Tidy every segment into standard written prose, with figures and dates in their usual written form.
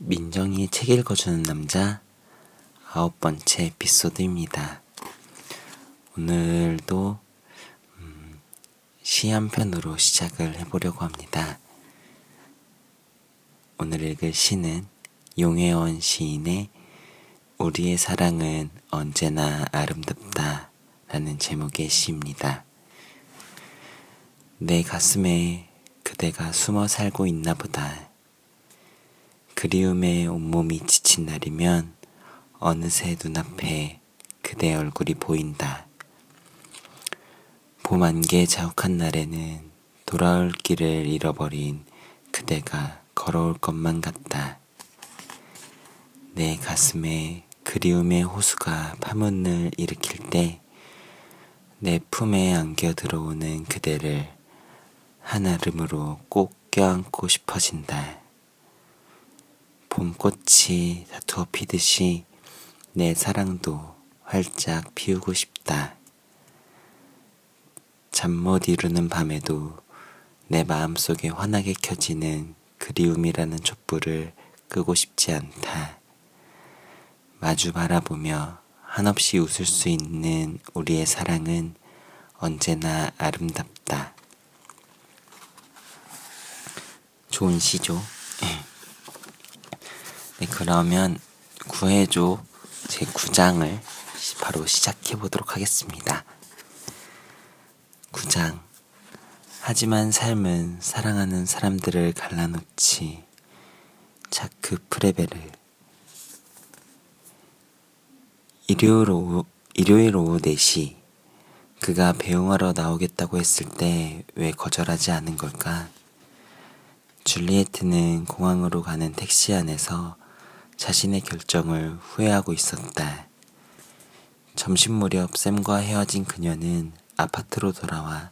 민정이의 책 읽어주는 남자 9번째 에피소드입니다. 오늘도 시 한 편으로 시작을 해보려고 합니다. 오늘 읽을 시는 용혜원 시인의 우리의 사랑은 언제나 아름답다 라는 제목의 시입니다. 내 가슴에 그대가 숨어 살고 있나 보다. 그리움에 온몸이 지친 날이면 어느새 눈앞에 그대 얼굴이 보인다. 봄 안개 자욱한 날에는 돌아올 길을 잃어버린 그대가 걸어올 것만 같다. 내 가슴에 그리움의 호수가 파문을 일으킬 때 내 품에 안겨 들어오는 그대를 한아름으로 꼭 껴안고 싶어진다. 봄꽃이 다투어 피듯이 내 사랑도 활짝 피우고 싶다. 잠 못 이루는 밤에도 내 마음속에 환하게 켜지는 그리움이라는 촛불을 끄고 싶지 않다. 마주 바라보며 한없이 웃을 수 있는 우리의 사랑은 언제나 아름답다. 좋은 시죠? 네, 그러면 구해줘 제 9장을 바로 시작해보도록 하겠습니다. 9장. 하지만 삶은 사랑하는 사람들을 갈라놓지. 자크 프레베르. 일요일 오후 4시. 그가 배웅하러 나오겠다고 했을 때 왜 거절하지 않은 걸까? 줄리에트는 공항으로 가는 택시 안에서 자신의 결정을 후회하고 있었다. 점심 무렵 샘과 헤어진 그녀는 아파트로 돌아와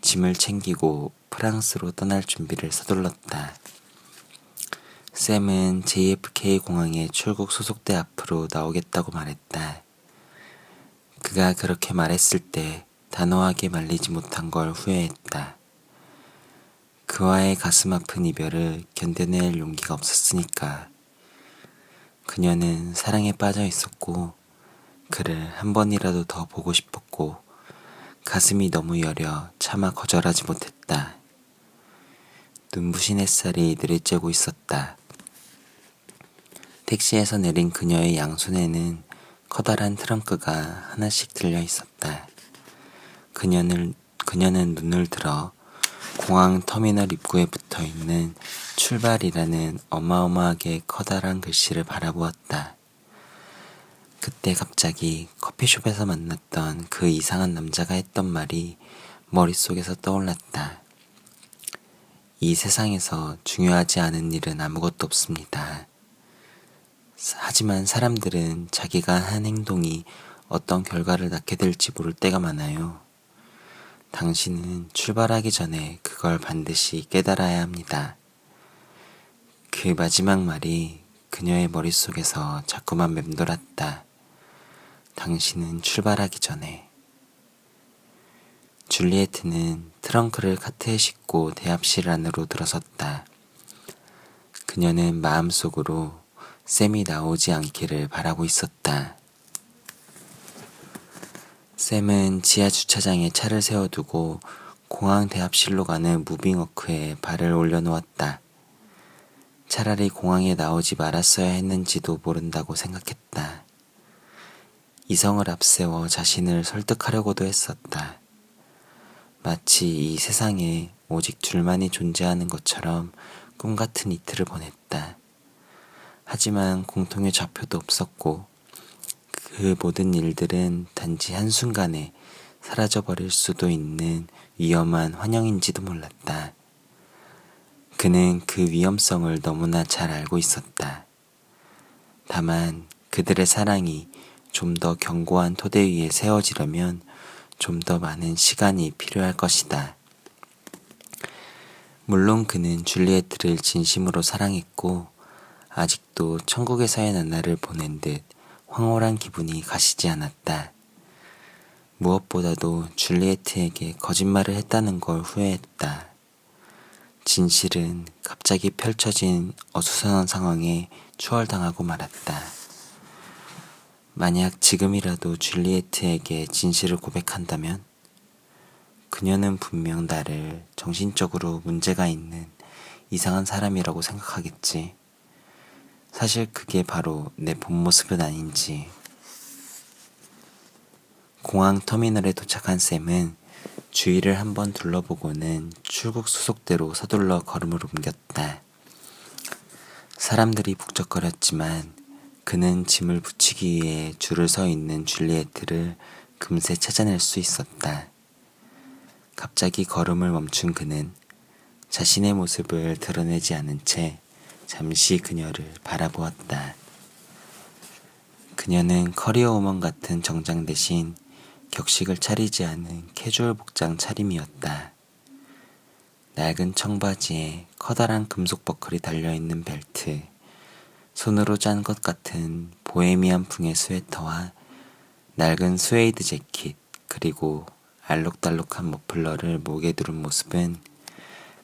짐을 챙기고 프랑스로 떠날 준비를 서둘렀다. 샘은 JFK 공항의 출국 소속대 앞으로 나오겠다고 말했다. 그가 그렇게 말했을 때 단호하게 말리지 못한 걸 후회했다. 그와의 가슴 아픈 이별을 견뎌낼 용기가 없었으니까. 그녀는 사랑에 빠져 있었고 그를 한 번이라도 더 보고 싶었고 가슴이 너무 여려 차마 거절하지 못했다. 눈부신 햇살이 내리쬐고 있었다. 택시에서 내린 그녀의 양손에는 커다란 트렁크가 하나씩 들려 있었다. 그녀는 눈을 들어 공항 터미널 입구에 붙어있는 출발이라는 어마어마하게 커다란 글씨를 바라보았다. 그때 갑자기 커피숍에서 만났던 그 이상한 남자가 했던 말이 머릿속에서 떠올랐다. 이 세상에서 중요하지 않은 일은 아무것도 없습니다. 하지만 사람들은 자기가 한 행동이 어떤 결과를 낳게 될지 모를 때가 많아요. 당신은 출발하기 전에 그걸 반드시 깨달아야 합니다. 그 마지막 말이 그녀의 머릿속에서 자꾸만 맴돌았다. 당신은 출발하기 전에. 줄리에트는 트렁크를 카트에 싣고 대합실 안으로 들어섰다. 그녀는 마음속으로 샘이 나오지 않기를 바라고 있었다. 샘은 지하 주차장에 차를 세워두고 공항 대합실로 가는 무빙워크에 발을 올려놓았다. 차라리 공항에 나오지 말았어야 했는지도 모른다고 생각했다. 이성을 앞세워 자신을 설득하려고도 했었다. 마치 이 세상에 오직 둘만이 존재하는 것처럼 꿈같은 이틀을 보냈다. 하지만 공통의 좌표도 없었고 그 모든 일들은 단지 한순간에 사라져버릴 수도 있는 위험한 환영인지도 몰랐다. 그는 그 위험성을 너무나 잘 알고 있었다. 다만 그들의 사랑이 좀 더 견고한 토대 위에 세워지려면 좀 더 많은 시간이 필요할 것이다. 물론 그는 줄리에트를 진심으로 사랑했고 아직도 천국에서의 나날을 보낸 듯 황홀한 기분이 가시지 않았다. 무엇보다도 줄리에트에게 거짓말을 했다는 걸 후회했다. 진실은 갑자기 펼쳐진 어수선한 상황에 추월당하고 말았다. 만약 지금이라도 줄리에트에게 진실을 고백한다면 그녀는 분명 나를 정신적으로 문제가 있는 이상한 사람이라고 생각하겠지. 사실 그게 바로 내 본 모습은 아닌지. 공항 터미널에 도착한 샘은 주위를 한번 둘러보고는 출국 수속대로 서둘러 걸음을 옮겼다. 사람들이 북적거렸지만 그는 짐을 붙이기 위해 줄을 서 있는 줄리에트를 금세 찾아낼 수 있었다. 갑자기 걸음을 멈춘 그는 자신의 모습을 드러내지 않은 채 잠시 그녀를 바라보았다. 그녀는 커리어우먼 같은 정장 대신 격식을 차리지 않은 캐주얼 복장 차림이었다. 낡은 청바지에 커다란 금속 버클이 달려있는 벨트, 손으로 짠 것 같은 보헤미안 풍의 스웨터와 낡은 스웨이드 재킷, 그리고 알록달록한 머플러를 목에 두른 모습은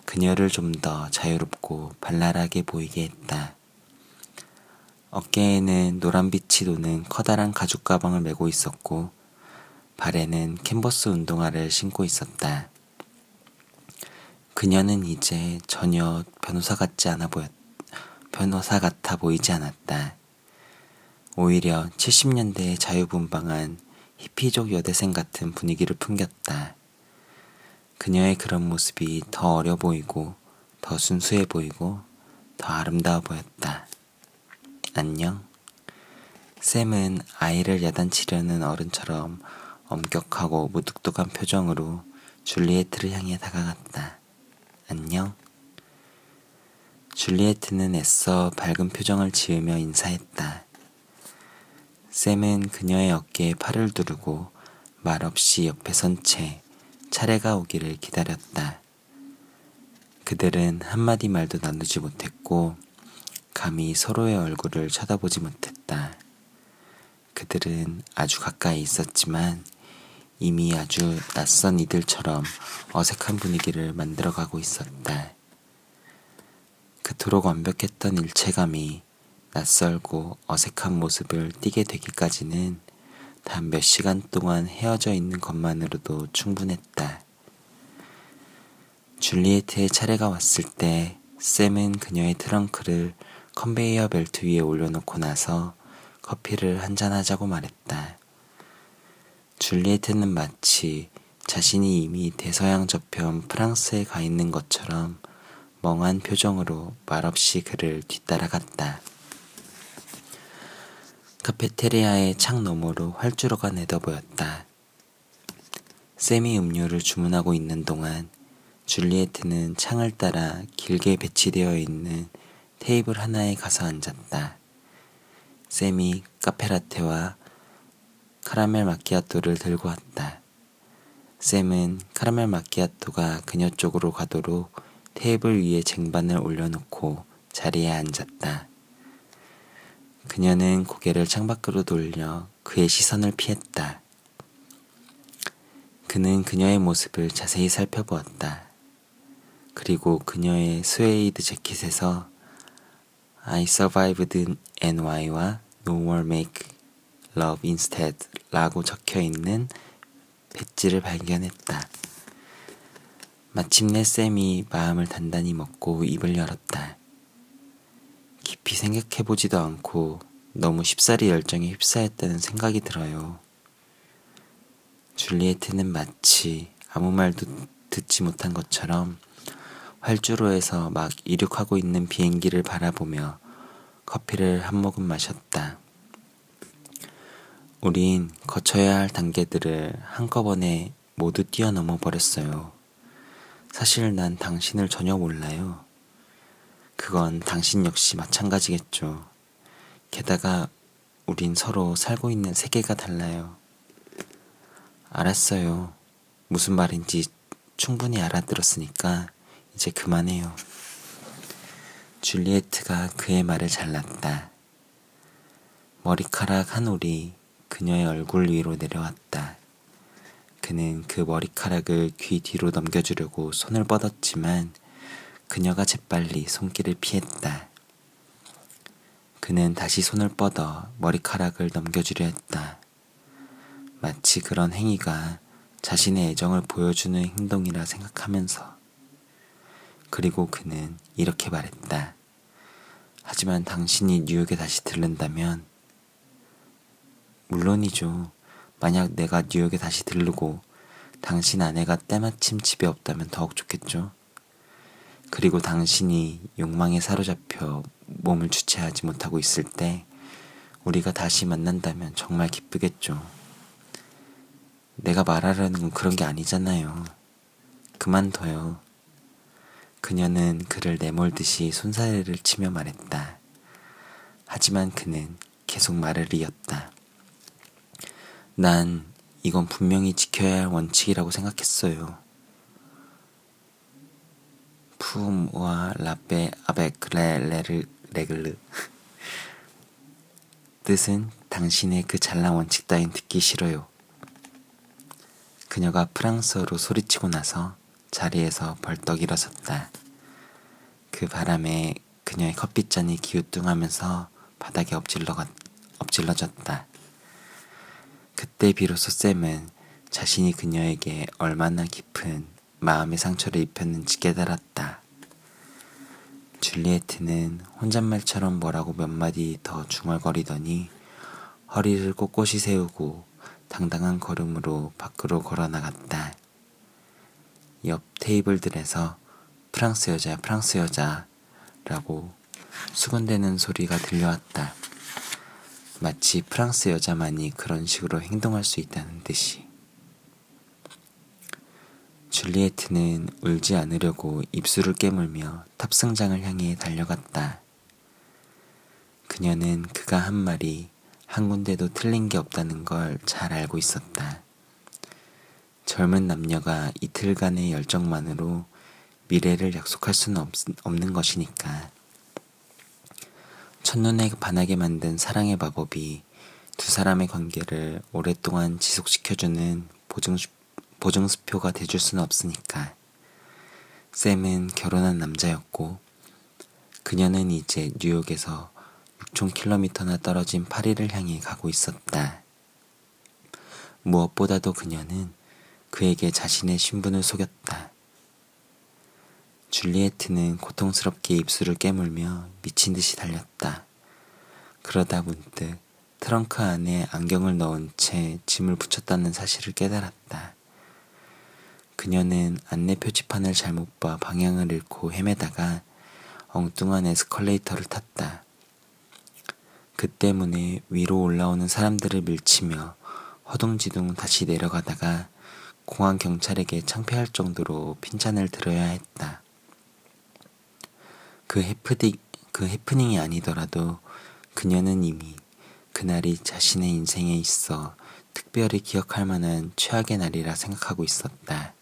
그녀를 좀 더 자유롭고 발랄하게 보이게 했다. 어깨에는 노란빛이 도는 커다란 가죽 가방을 메고 있었고 발에는 캔버스 운동화를 신고 있었다. 그녀는 이제 전혀 변호사 같아 보이지 않았다. 오히려 70년대의 자유분방한 히피족 여대생 같은 분위기를 풍겼다. 그녀의 그런 모습이 더 어려 보이고 더 순수해 보이고 더 아름다워 보였다. 안녕. 샘은 아이를 야단치려는 어른처럼 엄격하고 무뚝뚝한 표정으로 줄리에트를 향해 다가갔다. 안녕. 줄리에트는 애써 밝은 표정을 지으며 인사했다. 샘은 그녀의 어깨에 팔을 두르고 말없이 옆에 선 채 차례가 오기를 기다렸다. 그들은 한마디 말도 나누지 못했고 감히 서로의 얼굴을 쳐다보지 못했다. 그들은 아주 가까이 있었지만 이미 아주 낯선 이들처럼 어색한 분위기를 만들어가고 있었다. 그토록 완벽했던 일체감이 낯설고 어색한 모습을 띠게 되기까지는 단 몇 시간 동안 헤어져 있는 것만으로도 충분했다. 줄리에트의 차례가 왔을 때 샘은 그녀의 트렁크를 컨베이어 벨트 위에 올려놓고 나서 커피를 한잔하자고 말했다. 줄리에트는 마치 자신이 이미 대서양 저편 프랑스에 가 있는 것처럼 멍한 표정으로 말없이 그를 뒤따라갔다. 카페테리아의 창 너머로 활주로가 내다보였다. 샘이 음료를 주문하고 있는 동안 줄리에트는 창을 따라 길게 배치되어 있는 테이블 하나에 가서 앉았다. 샘이 카페라테와 카라멜 마키아토를 들고 왔다. 샘은 카라멜 마키아토가 그녀 쪽으로 가도록 테이블 위에 쟁반을 올려놓고 자리에 앉았다. 그녀는 고개를 창밖으로 돌려 그의 시선을 피했다. 그는 그녀의 모습을 자세히 살펴보았다. 그리고 그녀의 스웨이드 재킷에서 I survived NY와 No more make love instead 라고 적혀있는 배지를 발견했다. 마침내 샘이 마음을 단단히 먹고 입을 열었다. 깊이 생각해보지도 않고 너무 쉽사리 열정에 휩싸였다는 생각이 들어요. 줄리에트는 마치 아무 말도 듣지 못한 것처럼 활주로에서 막 이륙하고 있는 비행기를 바라보며 커피를 한 모금 마셨다. 우린 거쳐야 할 단계들을 한꺼번에 모두 뛰어넘어 버렸어요. 사실 난 당신을 전혀 몰라요. 그건 당신 역시 마찬가지겠죠. 게다가 우린 서로 살고 있는 세계가 달라요. 알았어요. 무슨 말인지 충분히 알아들었으니까 이제 그만해요. 줄리에트가 그의 말을 잘랐다. 머리카락 한 올이 그녀의 얼굴 위로 내려왔다. 그는 그 머리카락을 귀 뒤로 넘겨주려고 손을 뻗었지만 그녀가 재빨리 손길을 피했다. 그는 다시 손을 뻗어 머리카락을 넘겨주려 했다. 마치 그런 행위가 자신의 애정을 보여주는 행동이라 생각하면서. 그리고 그는 이렇게 말했다. 하지만 당신이 뉴욕에 다시 들른다면? 물론이죠. 만약 내가 뉴욕에 다시 들르고 당신 아내가 때마침 집에 없다면 더욱 좋겠죠. 그리고 당신이 욕망에 사로잡혀 몸을 주체하지 못하고 있을 때 우리가 다시 만난다면 정말 기쁘겠죠. 내가 말하려는 건 그런 게 아니잖아요. 그만둬요. 그녀는 그를 내몰듯이 손사래를 치며 말했다. 하지만 그는 계속 말을 이었다. 난 이건 분명히 지켜야 할 원칙이라고 생각했어요. 푸와 라페 아베크레레르 뜻은 당신의 그 잘난 원칙 따윈 듣기 싫어요. 그녀가 프랑스어로 소리치고 나서 자리에서 벌떡 일어섰다. 그 바람에 그녀의 커피잔이 기우뚱하면서 바닥에 엎질러졌다. 그때 비로소 샘은 자신이 그녀에게 얼마나 깊은 마음의 상처를 입혔는지 깨달았다. 줄리에트는 혼잣말처럼 뭐라고 몇 마디 더 중얼거리더니 허리를 꼿꼿이 세우고 당당한 걸음으로 밖으로 걸어나갔다. 옆 테이블들에서 프랑스 여자라고 수군대는 소리가 들려왔다. 마치 프랑스 여자만이 그런 식으로 행동할 수 있다는 듯이. 줄리에트는 울지 않으려고 입술을 깨물며 탑승장을 향해 달려갔다. 그녀는 그가 한 말이 한 군데도 틀린 게 없다는 걸 잘 알고 있었다. 젊은 남녀가 이틀간의 열정만으로 미래를 약속할 수는 없는 것이니까. 첫눈에 반하게 만든 사랑의 마법이 두 사람의 관계를 오랫동안 지속시켜주는 보증수표가 돼줄 수는 없으니까. 샘은 결혼한 남자였고 그녀는 이제 뉴욕에서 6,000km나 떨어진 파리를 향해 가고 있었다. 무엇보다도 그녀는 그에게 자신의 신분을 속였다. 줄리에트는 고통스럽게 입술을 깨물며 미친 듯이 달렸다. 그러다 문득 트렁크 안에 안경을 넣은 채 짐을 붙였다는 사실을 깨달았다. 그녀는 안내 표지판을 잘못 봐 방향을 잃고 헤매다가 엉뚱한 에스컬레이터를 탔다. 그 때문에 위로 올라오는 사람들을 밀치며 허둥지둥 다시 내려가다가 공항 경찰에게 창피할 정도로 핀잔을 들어야 했다. 그 해프닝이 아니더라도 그녀는 이미 그날이 자신의 인생에 있어 특별히 기억할 만한 최악의 날이라 생각하고 있었다.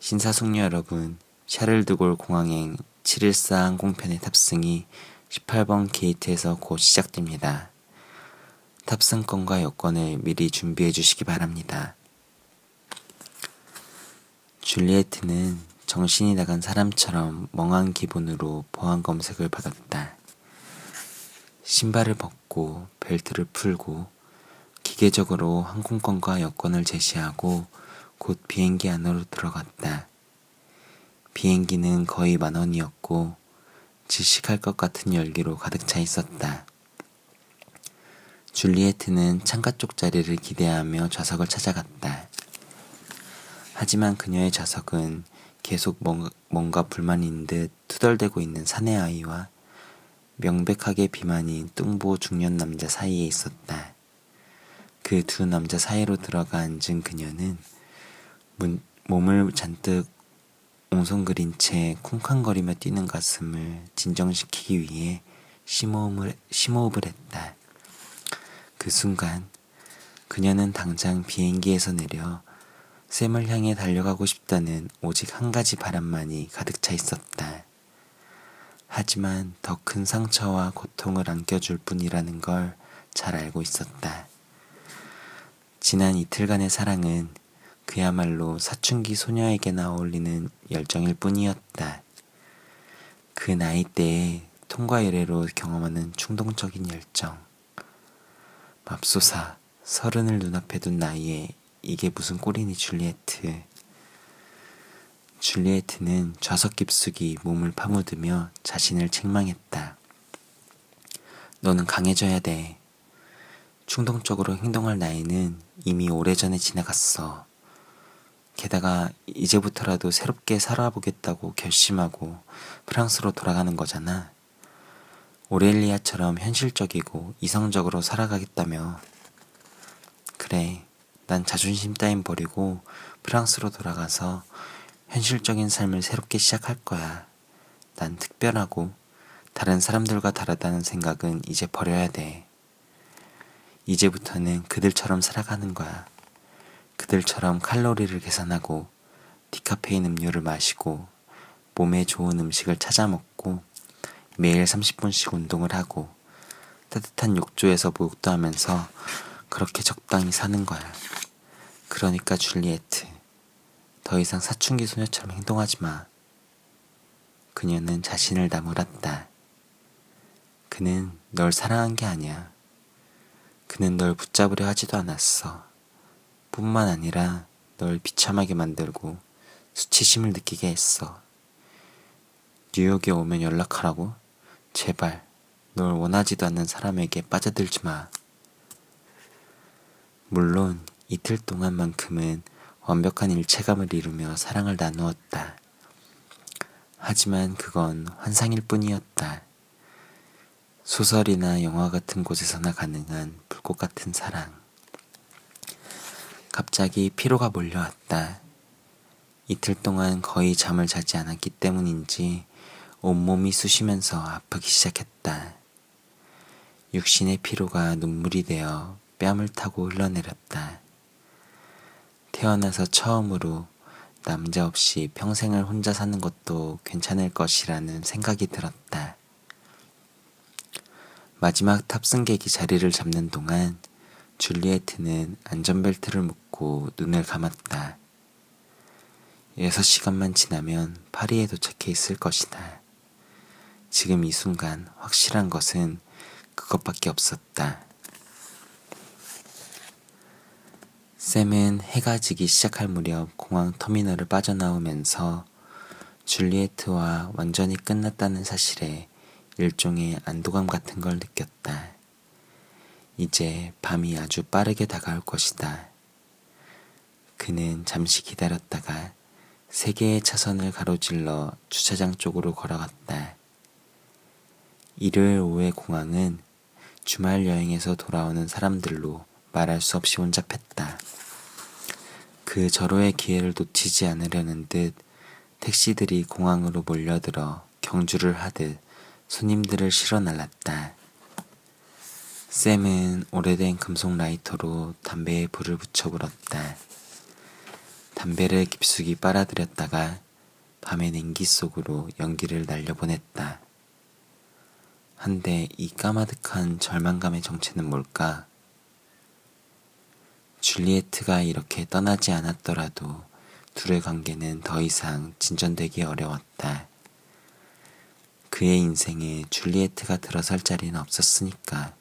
신사숙녀 여러분, 샤를드골 공항행 714 항공편의 탑승이 18번 게이트에서 곧 시작됩니다. 탑승권과 여권을 미리 준비해 주시기 바랍니다. 줄리에트는 정신이 나간 사람처럼 멍한 기분으로 보안 검색을 받았다. 신발을 벗고 벨트를 풀고 기계적으로 항공권과 여권을 제시하고 곧 비행기 안으로 들어갔다. 비행기는 거의 10,000원이었고 질식할 것 같은 열기로 가득 차 있었다. 줄리에트는 창가 쪽 자리를 기대하며 좌석을 찾아갔다. 하지만 그녀의 좌석은 계속 뭔가 불만인 듯 투덜대고 있는 사내 아이와 명백하게 비만인 뚱보 중년 남자 사이에 있었다. 그 두 남자 사이로 들어가 앉은 그녀는 몸을 잔뜩 옹성거린 채 쿵쾅거리며 뛰는 가슴을 진정시키기 위해 심호흡을 했다. 그 순간 그녀는 당장 비행기에서 내려 샘을 향해 달려가고 싶다는 오직 한 가지 바람만이 가득 차 있었다. 하지만 더 큰 상처와 고통을 안겨줄 뿐이라는 걸 잘 알고 있었다. 지난 이틀간의 사랑은 그야말로 사춘기 소녀에게나 어울리는 열정일 뿐이었다. 그 나이 때에 통과 이래로 경험하는 충동적인 열정. 맙소사, 30을 눈앞에 둔 나이에 이게 무슨 꼴이니 줄리에트. 줄리에트는 좌석 깊숙이 몸을 파묻으며 자신을 책망했다. 너는 강해져야 돼. 충동적으로 행동할 나이는 이미 오래전에 지나갔어. 게다가 이제부터라도 새롭게 살아보겠다고 결심하고 프랑스로 돌아가는 거잖아. 오렐리아처럼 현실적이고 이성적으로 살아가겠다며. 그래, 난 자존심 따윈 버리고 프랑스로 돌아가서 현실적인 삶을 새롭게 시작할 거야. 난 특별하고 다른 사람들과 다르다는 생각은 이제 버려야 돼. 이제부터는 그들처럼 살아가는 거야. 그들처럼 칼로리를 계산하고 디카페인 음료를 마시고 몸에 좋은 음식을 찾아 먹고 매일 30분씩 운동을 하고 따뜻한 욕조에서 목욕도 하면서 그렇게 적당히 사는 거야. 그러니까 줄리에트, 더 이상 사춘기 소녀처럼 행동하지 마. 그녀는 자신을 나무랐다. 그는 널 사랑한 게 아니야. 그는 널 붙잡으려 하지도 않았어. 뿐만 아니라 널 비참하게 만들고 수치심을 느끼게 했어. 뉴욕에 오면 연락하라고? 제발, 널 원하지도 않는 사람에게 빠져들지 마. 물론 이틀 동안만큼은 완벽한 일체감을 이루며 사랑을 나누었다. 하지만 그건 환상일 뿐이었다. 소설이나 영화 같은 곳에서나 가능한 불꽃 같은 사랑. 갑자기 피로가 몰려왔다. 이틀 동안 거의 잠을 자지 않았기 때문인지 온몸이 쑤시면서 아프기 시작했다. 육신의 피로가 눈물이 되어 뺨을 타고 흘러내렸다. 태어나서 처음으로 남자 없이 평생을 혼자 사는 것도 괜찮을 것이라는 생각이 들었다. 마지막 탑승객이 자리를 잡는 동안 줄리에트는 안전벨트를 묶고 눈을 감았다. 6시간만 지나면 파리에 도착해 있을 것이다. 지금 이 순간 확실한 것은 그것밖에 없었다. 샘은 해가 지기 시작할 무렵 공항 터미널을 빠져나오면서 줄리에트와 완전히 끝났다는 사실에 일종의 안도감 같은 걸 느꼈다. 이제 밤이 아주 빠르게 다가올 것이다. 그는 잠시 기다렸다가 3개의 차선을 가로질러 주차장 쪽으로 걸어갔다. 일요일 오후의 공항은 주말 여행에서 돌아오는 사람들로 말할 수 없이 혼잡했다. 그 절호의 기회를 놓치지 않으려는 듯 택시들이 공항으로 몰려들어 경주를 하듯 손님들을 실어 날랐다. 샘은 오래된 금속 라이터로 담배에 불을 붙여 불었다. 담배를 깊숙이 빨아들였다가 밤의 냉기 속으로 연기를 날려보냈다. 한데 이 까마득한 절망감의 정체는 뭘까? 줄리에트가 이렇게 떠나지 않았더라도 둘의 관계는 더 이상 진전되기 어려웠다. 그의 인생에 줄리에트가 들어설 자리는 없었으니까.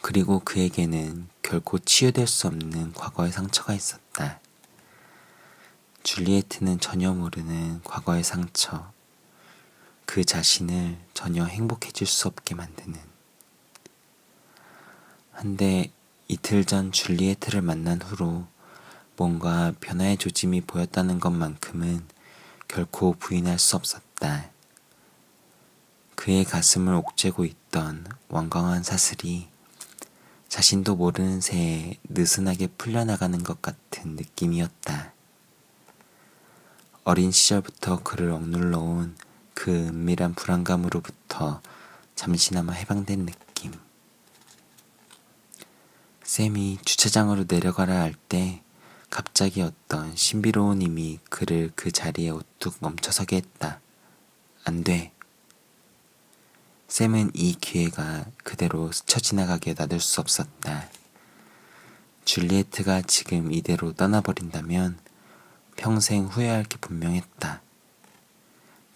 그리고 그에게는 결코 치유될 수 없는 과거의 상처가 있었다. 줄리에트는 전혀 모르는 과거의 상처, 그 자신을 전혀 행복해질 수 없게 만드는. 한데 이틀 전 줄리에트를 만난 후로 뭔가 변화의 조짐이 보였다는 것만큼은 결코 부인할 수 없었다. 그의 가슴을 옥죄고 있던 완강한 사슬이 자신도 모르는 새에 느슨하게 풀려나가는 것 같은 느낌이었다. 어린 시절부터 그를 억눌러 온 그 은밀한 불안감으로부터 잠시나마 해방된 느낌. 샘이 주차장으로 내려가라 할 때 갑자기 어떤 신비로운 힘이 그를 그 자리에 우뚝 멈춰서게 했다. 안 돼. 샘은 이 기회가 그대로 스쳐 지나가게 놔둘 수 없었다. 줄리에트가 지금 이대로 떠나버린다면 평생 후회할 게 분명했다.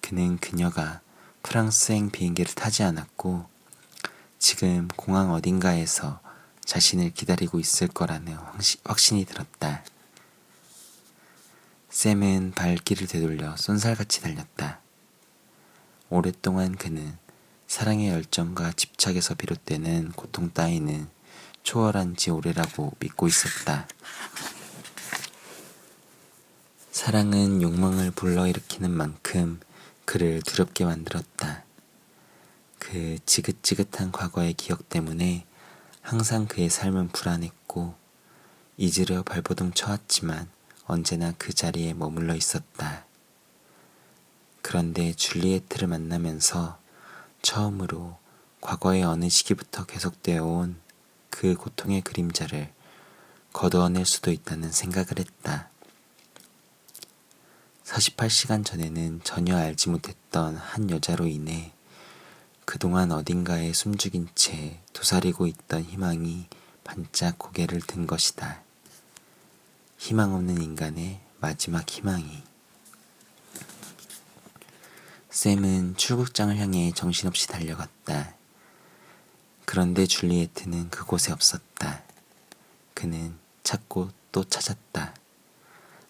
그는 그녀가 프랑스행 비행기를 타지 않았고 지금 공항 어딘가에서 자신을 기다리고 있을 거라는 확신이 들었다. 샘은 발길을 되돌려 쏜살같이 달렸다. 오랫동안 그는 사랑의 열정과 집착에서 비롯되는 고통 따위는 초월한 지 오래라고 믿고 있었다. 사랑은 욕망을 불러일으키는 만큼 그를 두렵게 만들었다. 그 지긋지긋한 과거의 기억 때문에 항상 그의 삶은 불안했고 잊으려 발버둥 쳐왔지만 언제나 그 자리에 머물러 있었다. 그런데 줄리에트를 만나면서 처음으로 과거의 어느 시기부터 계속되어 온 그 고통의 그림자를 걷어낼 수도 있다는 생각을 했다. 48시간 전에는 전혀 알지 못했던 한 여자로 인해 그동안 어딘가에 숨죽인 채 도사리고 있던 희망이 반짝 고개를 든 것이다. 희망 없는 인간의 마지막 희망이. 샘은 출국장을 향해 정신없이 달려갔다. 그런데 줄리에트는 그곳에 없었다. 그는 찾고 또 찾았다.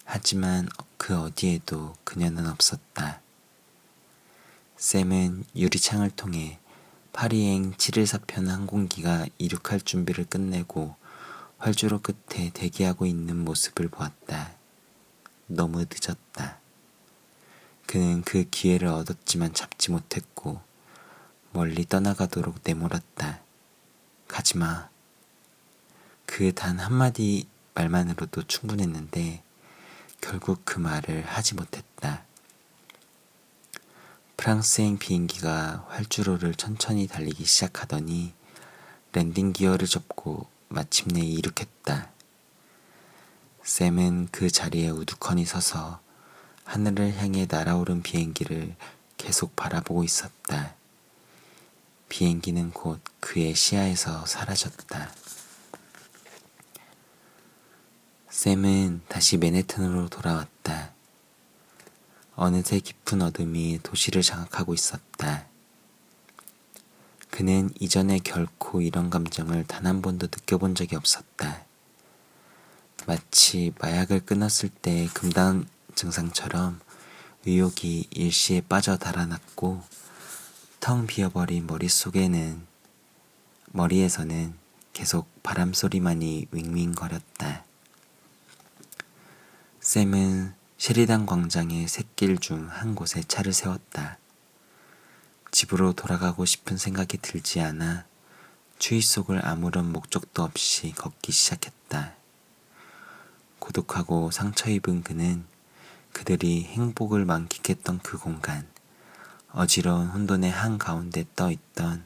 하지만 그 어디에도 그녀는 없었다. 샘은 유리창을 통해 파리행 714편 항공기가 이륙할 준비를 끝내고 활주로 끝에 대기하고 있는 모습을 보았다. 너무 늦었다. 그는 그 기회를 얻었지만 잡지 못했고 멀리 떠나가도록 내몰았다. 가지마. 그 단 한마디 말만으로도 충분했는데 결국 그 말을 하지 못했다. 프랑스행 비행기가 활주로를 천천히 달리기 시작하더니 랜딩 기어를 접고 마침내 이륙했다. 샘은 그 자리에 우두커니 서서 하늘을 향해 날아오른 비행기를 계속 바라보고 있었다. 비행기는 곧 그의 시야에서 사라졌다. 샘은 다시 맨해튼으로 돌아왔다. 어느새 깊은 어둠이 도시를 장악하고 있었다. 그는 이전에 결코 이런 감정을 단 한 번도 느껴본 적이 없었다. 마치 마약을 끊었을 때의 금단 증상처럼 의욕이 일시에 빠져 달아났고 텅 비어버린 머리에서는 계속 바람소리만이 윙윙거렸다. 샘은 셰리단 광장의 샛길 중 한 곳에 차를 세웠다. 집으로 돌아가고 싶은 생각이 들지 않아 추위 속을 아무런 목적도 없이 걷기 시작했다. 고독하고 상처 입은 그는 그들이 행복을 만끽했던 그 공간, 어지러운 혼돈의 한가운데 떠있던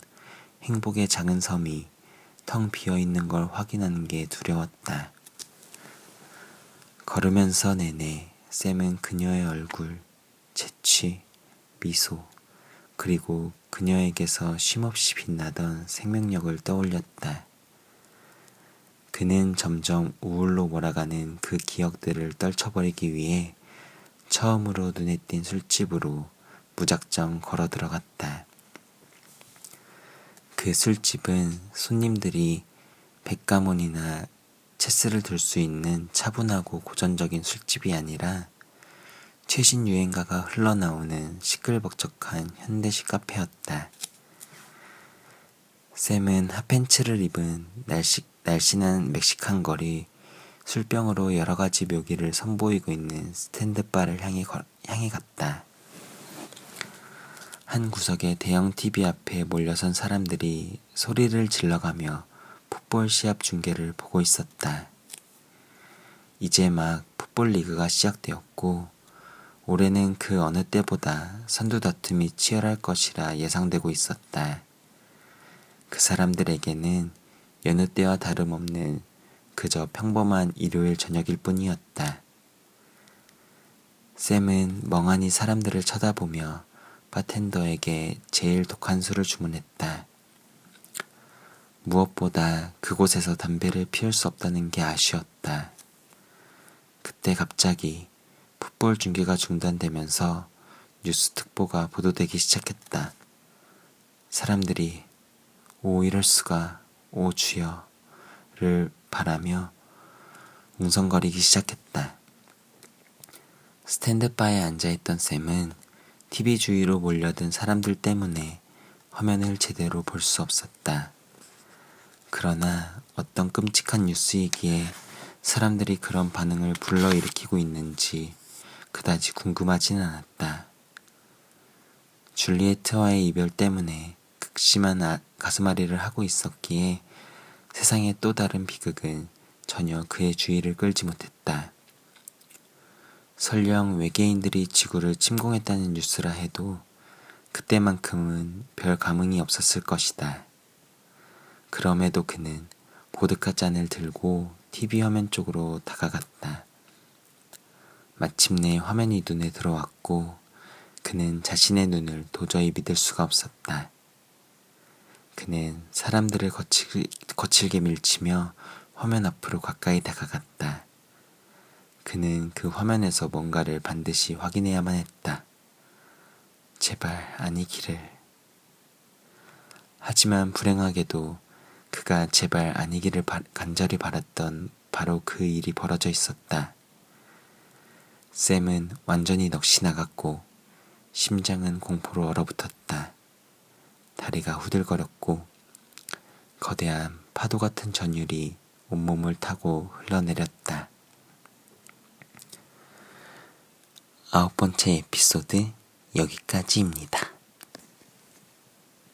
행복의 작은 섬이 텅 비어있는 걸 확인하는 게 두려웠다. 걸으면서 내내 샘은 그녀의 얼굴, 재취, 미소, 그리고 그녀에게서 쉼없이 빛나던 생명력을 떠올렸다. 그는 점점 우울로 몰아가는 그 기억들을 떨쳐버리기 위해 처음으로 눈에 띈 술집으로 무작정 걸어 들어갔다. 그 술집은 손님들이 백가문이나 체스를 들 수 있는 차분하고 고전적인 술집이 아니라 최신 유행가가 흘러나오는 시끌벅적한 현대식 카페였다. 샘은 핫팬츠를 입은 날씬한 멕시칸 거리 술병으로 여러 가지 묘기를 선보이고 있는 스탠드바를 향해 갔다. 한 구석에 대형 TV 앞에 몰려선 사람들이 소리를 질러가며 풋볼 시합 중계를 보고 있었다. 이제 막 풋볼 리그가 시작되었고 올해는 그 어느 때보다 선두 다툼이 치열할 것이라 예상되고 있었다. 그 사람들에게는 여느 때와 다름없는 그저 평범한 일요일 저녁일 뿐이었다. 샘은 멍하니 사람들을 쳐다보며 바텐더에게 제일 독한 술을 주문했다. 무엇보다 그곳에서 담배를 피울 수 없다는 게 아쉬웠다. 그때 갑자기 풋볼 중계가 중단되면서 뉴스 특보가 보도되기 시작했다. 사람들이 오 이럴 수가, 오 주여 를 바라며 웅성거리기 시작했다. 스탠드바에 앉아있던 샘은 TV 주위로 몰려든 사람들 때문에 화면을 제대로 볼 수 없었다. 그러나 어떤 끔찍한 뉴스이기에 사람들이 그런 반응을 불러일으키고 있는지 그다지 궁금하진 않았다. 줄리에트와의 이별 때문에 극심한 가슴앓이를 하고 있었기에 세상의 또 다른 비극은 전혀 그의 주의를 끌지 못했다. 설령 외계인들이 지구를 침공했다는 뉴스라 해도 그때만큼은 별 감흥이 없었을 것이다. 그럼에도 그는 보드카 잔을 들고 TV 화면 쪽으로 다가갔다. 마침내 화면이 눈에 들어왔고 그는 자신의 눈을 도저히 믿을 수가 없었다. 그는 사람들을 거칠게 밀치며 화면 앞으로 가까이 다가갔다. 그는 그 화면에서 뭔가를 반드시 확인해야만 했다. 제발 아니기를. 하지만 불행하게도 그가 제발 아니기를 간절히 바랐던 바로 그 일이 벌어져 있었다. 샘은 완전히 넋이 나갔고 심장은 공포로 얼어붙었다. 다리가 후들거렸고 거대한 파도 같은 전율이 온몸을 타고 흘러내렸다. 9번째 에피소드 여기까지입니다.